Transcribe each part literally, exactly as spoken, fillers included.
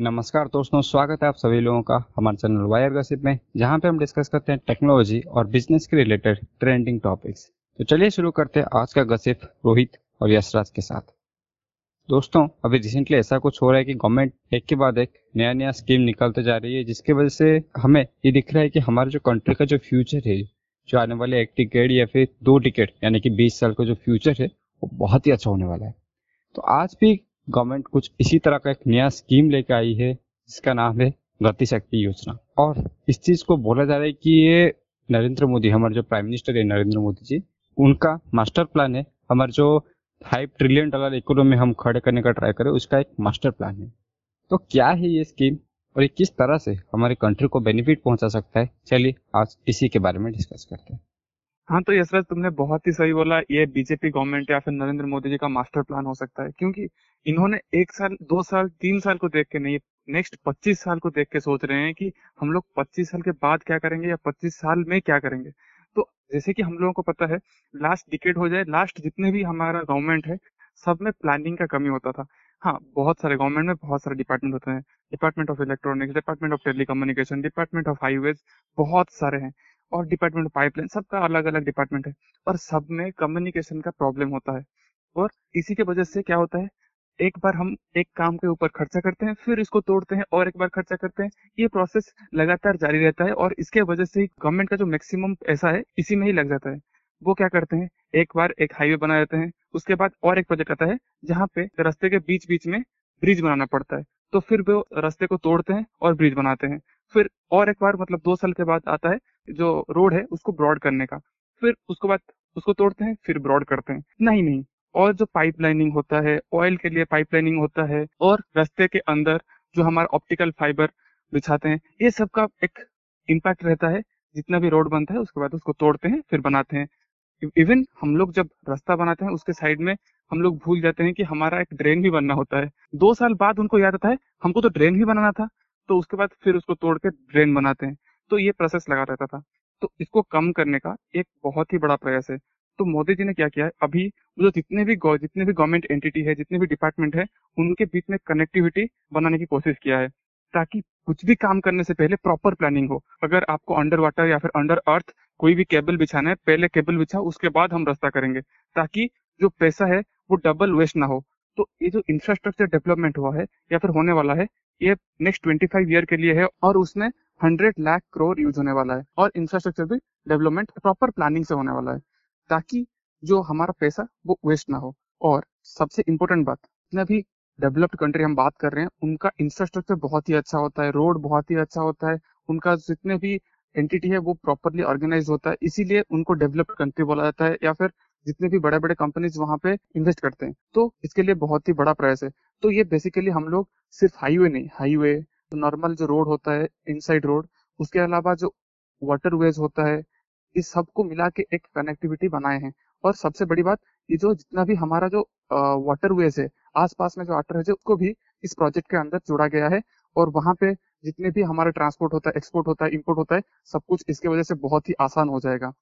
नमस्कार दोस्तों, स्वागत है आप सभी लोगों का हमारे चैनल वायर गॉसिप में, जहां पे हम डिस्कस करते हैं टेक्नोलॉजी और बिजनेस के रिलेटेड ट्रेंडिंग टॉपिक्स। तो चलिए शुरू करते हैं आज का गॉसिप रोहित और यशराज के साथ। दोस्तों, अभी रिसेंटली ऐसा कुछ हो रहा है कि गवर्नमेंट एक के बाद एक नया नया स्कीम निकालते जा रही है, जिसकी वजह से हमें ये दिख रहा है कि हमारे जो कंट्री का जो फ्यूचर है, जो आने वाले एक टिकेट या फिर दो टिकेट यानी कि बीस साल का जो फ्यूचर है वो बहुत ही अच्छा होने वाला है। तो आज भी गवर्नमेंट कुछ इसी तरह का एक नया स्कीम लेकर आई है, जिसका नाम है गतिशक्ति योजना। और इस चीज को बोला जा रहा है कि ये नरेंद्र मोदी, हमारे जो प्राइम मिनिस्टर है नरेंद्र मोदी जी, उनका मास्टर प्लान है। हमारे जो फाइव ट्रिलियन डॉलर इकोनॉमी हम खड़े करने का ट्राई करें, उसका एक मास्टर प्लान है। तो क्या है ये स्कीम और ये किस तरह से हमारे कंट्री को बेनिफिट पहुंचा सकता है, चलिए आज इसी के बारे में डिस्कस करते हैं। हाँ, तो यशराज तुमने बहुत ही सही बोला, ये बीजेपी गवर्नमेंट या फिर नरेंद्र मोदी जी का मास्टर प्लान हो सकता है, क्योंकि इन्होंने एक साल, दो साल, तीन साल को देख के नहीं, नेक्स्ट पच्चीस साल को देख के सोच रहे हैं कि हम लोग पच्चीस साल के बाद क्या करेंगे या पच्चीस साल में क्या करेंगे। तो जैसे कि हम लोगों को पता है, लास्ट डिकेड हो जाए, लास्ट जितने भी हमारा गवर्नमेंट है सब में प्लानिंग का कमी होता था। हाँ, बहुत सारे गवर्नमेंट में बहुत सारे डिपार्टमेंट होते हैं, department of electronics, department of telecommunication, department of highways, बहुत सारे हैं, और डिपार्टमेंट ऑफ पाइपलाइन, सबका अलग अलग डिपार्टमेंट है, और सब में कम्युनिकेशन का प्रॉब्लम होता है। और इसी के वजह से क्या होता है, एक बार हम एक काम के ऊपर खर्चा करते हैं, फिर इसको तोड़ते हैं और एक बार खर्चा करते हैं, ये प्रोसेस लगातार जारी रहता है। और इसके वजह से गवर्नमेंट का जो मैक्सिमम पैसा है इसी में ही लग जाता है। वो क्या करते हैं, एक बार एक हाईवे बना देते हैं, उसके बाद और एक प्रोजेक्ट आता है जहाँ पे रास्ते के बीच बीच में ब्रिज बनाना पड़ता है, तो फिर वो रास्ते को तोड़ते हैं और ब्रिज बनाते हैं। फिर और एक बार, मतलब दो साल के बाद आता है जो रोड है उसको ब्रॉड करने का, फिर उसके बाद उसको तोड़ते हैं, फिर ब्रॉड करते हैं। नहीं नहीं और जो पाइपलाइनिंग होता है, ऑयल के लिए पाइपलाइनिंग होता है, और रास्ते के अंदर जो हमारा ऑप्टिकल फाइबर बिछाते हैं, ये सब का एक इम्पैक्ट रहता है। जितना भी रोड बनता है उसके बाद उसको तोड़ते हैं फिर बनाते हैं। इवन हम लोग जब रास्ता बनाते हैं उसके साइड में हम लोग भूल जाते हैं कि हमारा एक ड्रेन भी बनना होता है। दो साल बाद उनको याद आता है हमको तो ड्रेन भी बनाना था, तो उसके बाद फिर उसको तोड़ के ड्रेन बनाते हैं। तो ये प्रोसेस लगा रहता था। तो इसको कम करने का एक बहुत ही बड़ा प्रयास है। तो मोदी जी ने क्या किया है, अभी जो जितने भी जितने भी गवर्नमेंट एंटिटी है, जितने भी डिपार्टमेंट है, उनके बीच में कनेक्टिविटी बनाने की कोशिश किया है, ताकि कुछ भी काम करने से पहले प्रॉपर प्लानिंग हो। अगर आपको अंडर वाटर या फिर अंडर अर्थ कोई भी केबल बिछाना है, पहले केबल बिछा, उसके बाद हम रास्ता करेंगे, ताकि जो पैसा है वो डबल वेस्ट ना हो। तो ये जो इंफ्रास्ट्रक्चर डेवलपमेंट हुआ है या फिर होने वाला है, ये नेक्स्ट ट्वेंटी फाइव ईयर के लिए है, और उसमें हंड्रेड लाख करोड़ यूज होने वाला है। और इंफ्रास्ट्रक्चर भी डेवलपमेंट प्रॉपर प्लानिंग से होने वाला है, ताकि जो हमारा पैसा वो वेस्ट ना हो। और सबसे इम्पोर्टेंट बात, जितना भी डेवलप्ड कंट्री हम बात कर रहे हैं, उनका इंफ्रास्ट्रक्चर बहुत ही अच्छा होता है, रोड बहुत ही अच्छा होता है, उनका जितने भी एंटिटी है वो प्रॉपरली ऑर्गेनाइज होता है, इसीलिए उनको डेवलप्ड कंट्री बोला जाता है, या फिर जितने भी बड़े बड़े कंपनीज वहाँ पे इन्वेस्ट करते हैं। तो इसके लिए बहुत ही बड़ा प्रयास है। तो ये बेसिकली हम लोग सिर्फ हाईवे नहीं, हाईवे नॉर्मल जो रोड होता है, इनसाइड रोड, उसके अलावा जो वाटरवेज होता है, इस सबको मिला के एक कनेक्टिविटी बनाए हैं। और सबसे बड़ी बात, ये जो जितना भी हमारा जो वाटरवेज है, आसपास में जो वाटर है, उसको भी इस प्रोजेक्ट के अंदर जोड़ा गया है। और वहाँ पे जितने भी हमारा ट्रांसपोर्ट होता है, एक्सपोर्ट होता है, इंपोर्ट होता है, सब कुछ इसके वजह से बहुत ही आसान हो जाएगा।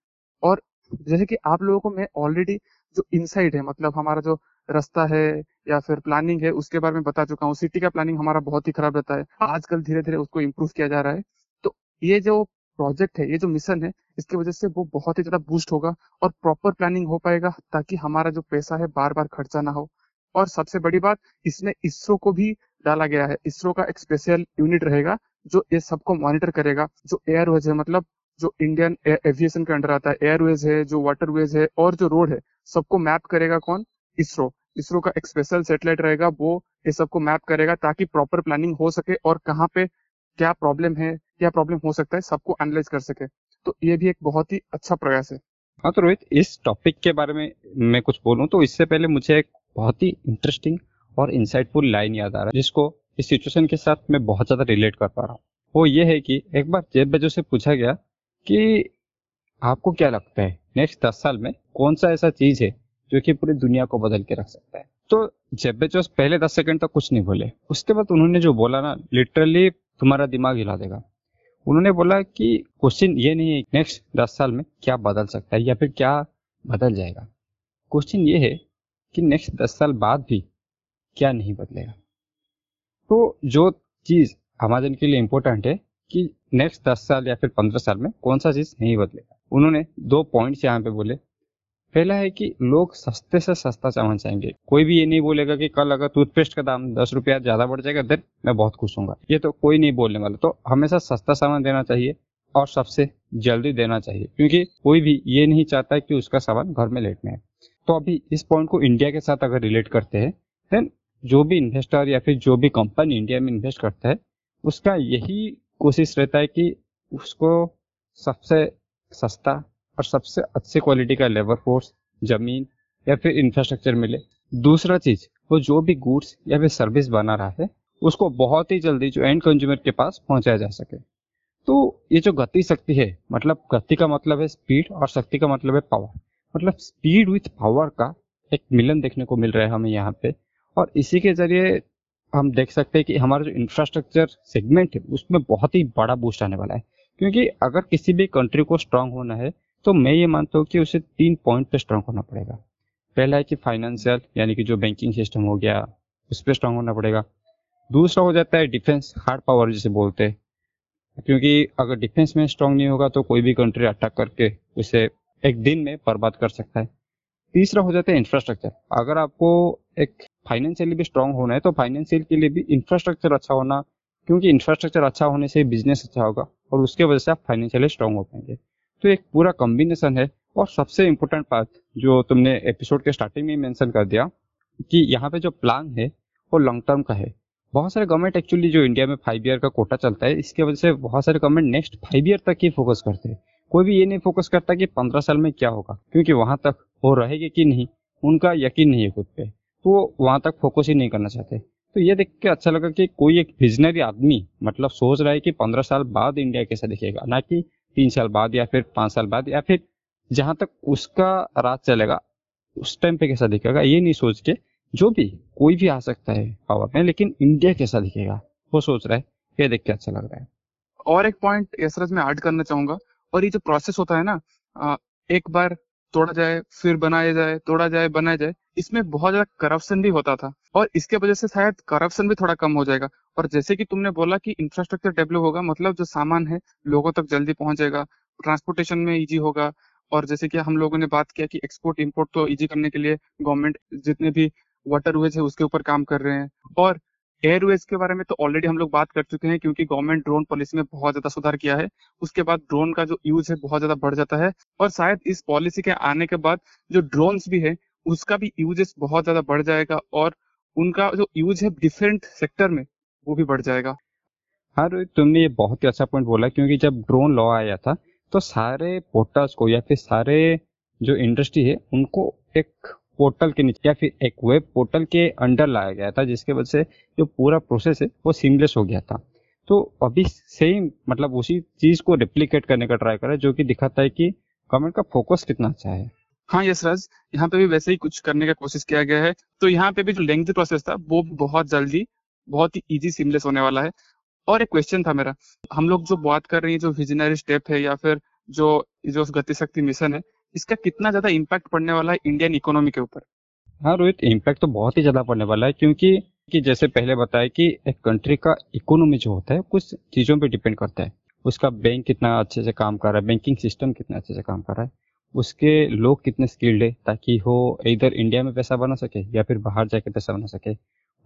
और जैसे कि आप लोगों को मैं ऑलरेडी जो इनसाइड है, मतलब हमारा जो रास्ता है या फिर प्लानिंग है, उसके बारे में बता चुका हूँ। सिटी का प्लानिंग हमारा बहुत ही खराब रहता है, आजकल धीरे धीरे उसको इम्प्रूव किया जा रहा है। तो ये जो प्रोजेक्ट है, ये जो मिशन है, इसकी वजह से वो बहुत ही ज्यादा बूस्ट होगा और प्रॉपर प्लानिंग हो पाएगा, ताकि हमारा जो पैसा है बार बार खर्चा ना हो। और सबसे बड़ी बात, इसमें इसरो को भी डाला गया है। इसरो का एक स्पेशल यूनिट रहेगा जो ये सबको मॉनिटर करेगा। जो एयरवेज है, मतलब जो इंडियन एविएशन के अंडर आता है, एयरवेज है, जो वाटरवेज है, और जो रोड है, सबको मैप करेगा कौन, इसरो। इसरो का एक स्पेशल सेटेलाइट रहेगा, वो ये सबको मैप करेगा, ताकि प्रॉपर प्लानिंग हो सके और कहाँ पे क्या प्रॉब्लम है, क्या प्रॉब्लम हो सकता है, सबको एनालाइज कर सके। तो ये भी एक बहुत ही अच्छा प्रयास है। हाँ, तो रोहित, इस टॉपिक के बारे में मैं कुछ बोलूँ तो इससे पहले मुझे एक बहुत ही इंटरेस्टिंग और इंसाइटफुल लाइन याद आ रहा है, जिसको इस सिचुएशन के साथ मैं बहुत ज़्यादा रिलेट कर पा रहा हूँ। वो ये है कि एक बार जेफ बेज़ोस से पूछा गया कि आपको क्या लगता है नेक्स्ट दस साल में कौन सा ऐसा चीज़ है जो कि पूरी दुनिया को बदल के रख सकता है। तो जेफ बेज़ोस पहले दस सेकेंड तक कुछ नहीं बोले, उसके बाद उन्होंने जो बोला ना, लिटरली तुम्हारा दिमाग हिला देगा। उन्होंने बोला कि क्वेश्चन ये नहीं है नेक्स्ट दस साल में क्या बदल सकता है या फिर क्या बदल जाएगा, क्वेश्चन ये है कि नेक्स्ट दस साल बाद भी क्या नहीं बदलेगा। तो जो चीज़ अमेजन के लिए इम्पोर्टेंट है कि नेक्स्ट दस साल या फिर पंद्रह साल में कौन सा चीज़ नहीं बदलेगा। उन्होंने दो पॉइंट्स यहाँ पे बोले। पहला है कि लोग सस्ते से सस्ता सामान चाहेंगे। कोई भी ये नहीं बोलेगा कि कल अगर टूथपेस्ट का दाम दस रुपया ज़्यादा बढ़ जाएगा देन मैं बहुत खुश हूँगा, ये तो कोई नहीं बोलने वाला। तो हमेशा सस्ता सामान देना चाहिए और सबसे जल्दी देना चाहिए, क्योंकि कोई भी ये नहीं चाहता कि उसका सामान घर में लेट में आए। तो अभी इस पॉइंट को इंडिया के साथ अगर रिलेट करते हैं, देन जो भी इन्वेस्टर या फिर जो भी कंपनी इंडिया में इन्वेस्ट करता है उसका यही कोशिश रहता है कि उसको सबसे सस्ता और सबसे अच्छे क्वालिटी का लेबर फोर्स, जमीन या फिर इंफ्रास्ट्रक्चर मिले। दूसरा चीज़, वो जो भी गुड्स या फिर सर्विस बना रहा है उसको बहुत ही जल्दी जो एंड कंज्यूमर के पास पहुंचाया जा सके। तो ये जो गति शक्ति है, मतलब गति का मतलब है स्पीड और शक्ति का मतलब है पावर, मतलब स्पीड विथ पावर का एक मिलन देखने को मिल रहा है हमें यहाँ पे। और इसी के जरिए हम देख सकते हैं कि हमारा जो इंफ्रास्ट्रक्चर सेगमेंट है उसमें बहुत ही बड़ा बूस्ट आने वाला है, क्योंकि अगर किसी भी कंट्री को स्ट्रांग होना है तो मैं ये मानता हूँ कि उसे तीन पॉइंट पे स्ट्रांग होना पड़ेगा। पहला है कि फाइनेंशियल, यानी कि जो बैंकिंग सिस्टम हो गया उस पर स्ट्रांग होना पड़ेगा। दूसरा हो जाता है डिफेंस, हार्ड पावर जिसे बोलते हैं, क्योंकि अगर डिफेंस में स्ट्रांग नहीं होगा तो कोई भी कंट्री अटैक करके उसे एक दिन में बर्बाद कर सकता है। तीसरा हो जाता है इंफ्रास्ट्रक्चर। अगर आपको एक फाइनेंशियली भी स्ट्रांग होना है तो फाइनेंशियल के लिए भी इंफ्रास्ट्रक्चर अच्छा होना, क्योंकि इंफ्रास्ट्रक्चर अच्छा होने से बिजनेस अच्छा होगा और उसके वजह से आप फाइनेंशियली स्ट्रांग हो पाएंगे। तो एक पूरा कॉम्बिनेशन है। और सबसे इम्पोर्टेंट बात जो तुमने एपिसोड के स्टार्टिंग में मेंशन कर दिया कि यहाँ पे जो प्लान है वो लॉन्ग टर्म का है। बहुत सारे गवर्नमेंट एक्चुअली जो इंडिया में फाइव ईयर का कोटा चलता है, इसके वजह से बहुत सारे गवर्नमेंट नेक्स्ट फाइव ईयर तक ही फोकस करते हैं। कोई भी ये नहीं फोकस करता कि पंद्रह साल में क्या होगा, क्योंकि वहाँ तक वो रहेगी कि नहीं उनका यकीन नहीं है खुद पे, तो वो वहाँ तक फोकस ही नहीं करना चाहते। तो ये देख के अच्छा लगा कि कोई एक विजनरी आदमी मतलब सोच रहा है कि पंद्रह साल बाद इंडिया कैसा दिखेगा, ना कि तीन साल बाद या फिर पाँच साल बाद या फिर जहाँ तक उसका राज चलेगा उस टाइम पे कैसा दिखेगा, ये नहीं सोच के जो भी कोई भी आ सकता है पावर में, लेकिन इंडिया कैसा दिखेगा वो सोच रहा है। ये देख के अच्छा लग रहा है। और एक पॉइंट इसमें ऐड करना चाहूंगा, और ये जो प्रोसेस होता है ना, एक बार तोड़ा जाए फिर बनाया जाए, तोड़ा जाए बनाया जाए, इसमें बहुत ज्यादा करप्शन भी होता था और इसके वजह से शायद करप्शन भी थोड़ा कम हो जाएगा। और जैसे कि तुमने बोला कि इंफ्रास्ट्रक्चर डेवलप होगा, मतलब जो सामान है लोगों तक जल्दी पहुंचेगा, ट्रांसपोर्टेशन में इजी होगा। और जैसे कि हम लोगों ने बात किया कि एक्सपोर्ट इम्पोर्ट तो इजी करने के लिए गवर्नमेंट जितने भी वाटरवेज है उसके ऊपर काम कर रहे हैं। और एयरवेज के बारे में तो ऑलरेडी हम लोग बात कर चुके हैं, क्योंकि गवर्नमेंट ड्रोन पॉलिसी में बहुत ज्यादा सुधार किया है। उसके बाद ड्रोन का जो यूज है बहुत ज्यादा बढ़ जाता है, और शायद इस पॉलिसी के आने के बाद जो ड्रोन भी है उसका भी यूजेस बहुत ज्यादा बढ़ जाएगा और उनका जो यूज है डिफरेंट सेक्टर में वो भी बढ़ जाएगा। हाँ रोहित, तुमने ये बहुत ही अच्छा पॉइंट बोला, क्योंकि जब ड्रोन लॉ आया था तो सारे पोर्टल्स को या फिर सारे जो इंडस्ट्री है उनको एक पोर्टल के नीचे या फिर एक वेब पोर्टल के अंडर लाया गया था, जिसके वजह से जो पूरा प्रोसेस है वो सीमलेस हो गया था। तो अभी सेम मतलब उसी चीज को रेप्लिकेट करने का ट्राई कर रहा है, जो कि दिखाता है कि गवर्नमेंट का फोकस कितना अच्छा है। हाँ यशराज, यहाँ पे भी वैसे ही कुछ करने का कोशिश किया गया है। तो यहाँ पे भी जो लेंथी प्रोसेस था वो बहुत जल्दी बहुत ही ईजी सीमलेस होने वाला है। और एक क्वेश्चन था मेरा, हम लोग जो बात कर रहे हैं जो विजनरी स्टेप है या फिर जो जो गतिशक्ति मिशन है, इसका कितना ज्यादा इम्पैक्ट पड़ने वाला है इंडियन इकोनॉमी के ऊपर? हाँ रोहित, इम्पैक्ट तो बहुत ही ज्यादा पड़ने वाला है, क्योंकि कि जैसे पहले बताया कि एक कंट्री का इकोनॉमी जो होता है कुछ चीजों पे डिपेंड करता है। उसका बैंक कितना अच्छे से काम कर रहा है, बैंकिंग सिस्टम कितना अच्छे से काम कर रहा है, उसके लोग कितने स्किल्ड है ताकि वो इधर इंडिया में पैसा बना सके या फिर बाहर जाके पैसा बना सके,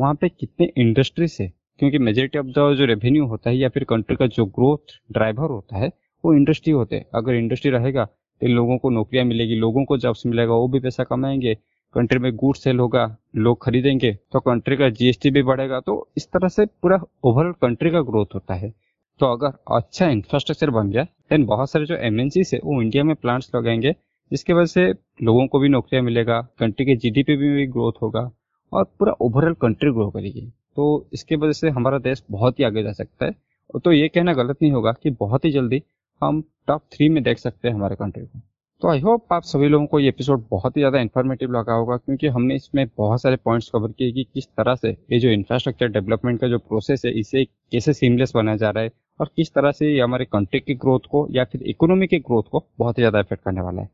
वहाँ पे कितने इंडस्ट्रीज है, क्योंकि मेजोरिटी ऑफ द जो रेवेन्यू होता है या फिर कंट्री का जो ग्रोथ ड्राइवर होता है वो इंडस्ट्री होते हैं। अगर इंडस्ट्री रहेगा तो लोगों को नौकरियां मिलेगी, लोगों को जॉब्स मिलेगा, वो भी पैसा कमाएंगे, कंट्री में गुड सेल होगा, लोग खरीदेंगे, तो कंट्री का जीएसटी भी बढ़ेगा। तो इस तरह से पूरा ओवरऑल कंट्री का ग्रोथ होता है। तो अगर अच्छा इंफ्रास्ट्रक्चर बन गया देन बहुत सारे जो एमएनसीज है वो इंडिया में प्लांट्स लगाएंगे, जिसके वजह से लोगों को भी नौकरियाँ मिलेगा, कंट्री के जीडीपी में भी ग्रोथ होगा और पूरा ओवरऑल कंट्री ग्रो करेगी। तो इसके वजह से हमारा देश बहुत ही आगे जा सकता है। तो ये कहना गलत नहीं होगा कि बहुत ही जल्दी हम टॉप थ्री में देख सकते हैं हमारे कंट्री को। तो आई होप आप सभी लोगों को ये एपिसोड बहुत ही ज़्यादा इन्फॉर्मेटिव लगा होगा, क्योंकि हमने इसमें बहुत सारे पॉइंट्स कवर किए कि किस तरह से ये जो इंफ्रास्ट्रक्चर डेवलपमेंट का जो प्रोसेस है इसे कैसे सीमलेस बनाया जा रहा है और किस तरह से ये हमारे कंट्री की ग्रोथ को या फिर इकोनॉमी की ग्रोथ को बहुत ही ज़्यादा इफेक्ट करने वाला है।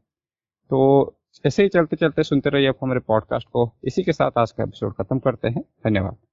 तो ऐसे ही चलते चलते सुनते रहिए आप हमारे पॉडकास्ट को। इसी के साथ आज का एपिसोड खत्म करते हैं। धन्यवाद।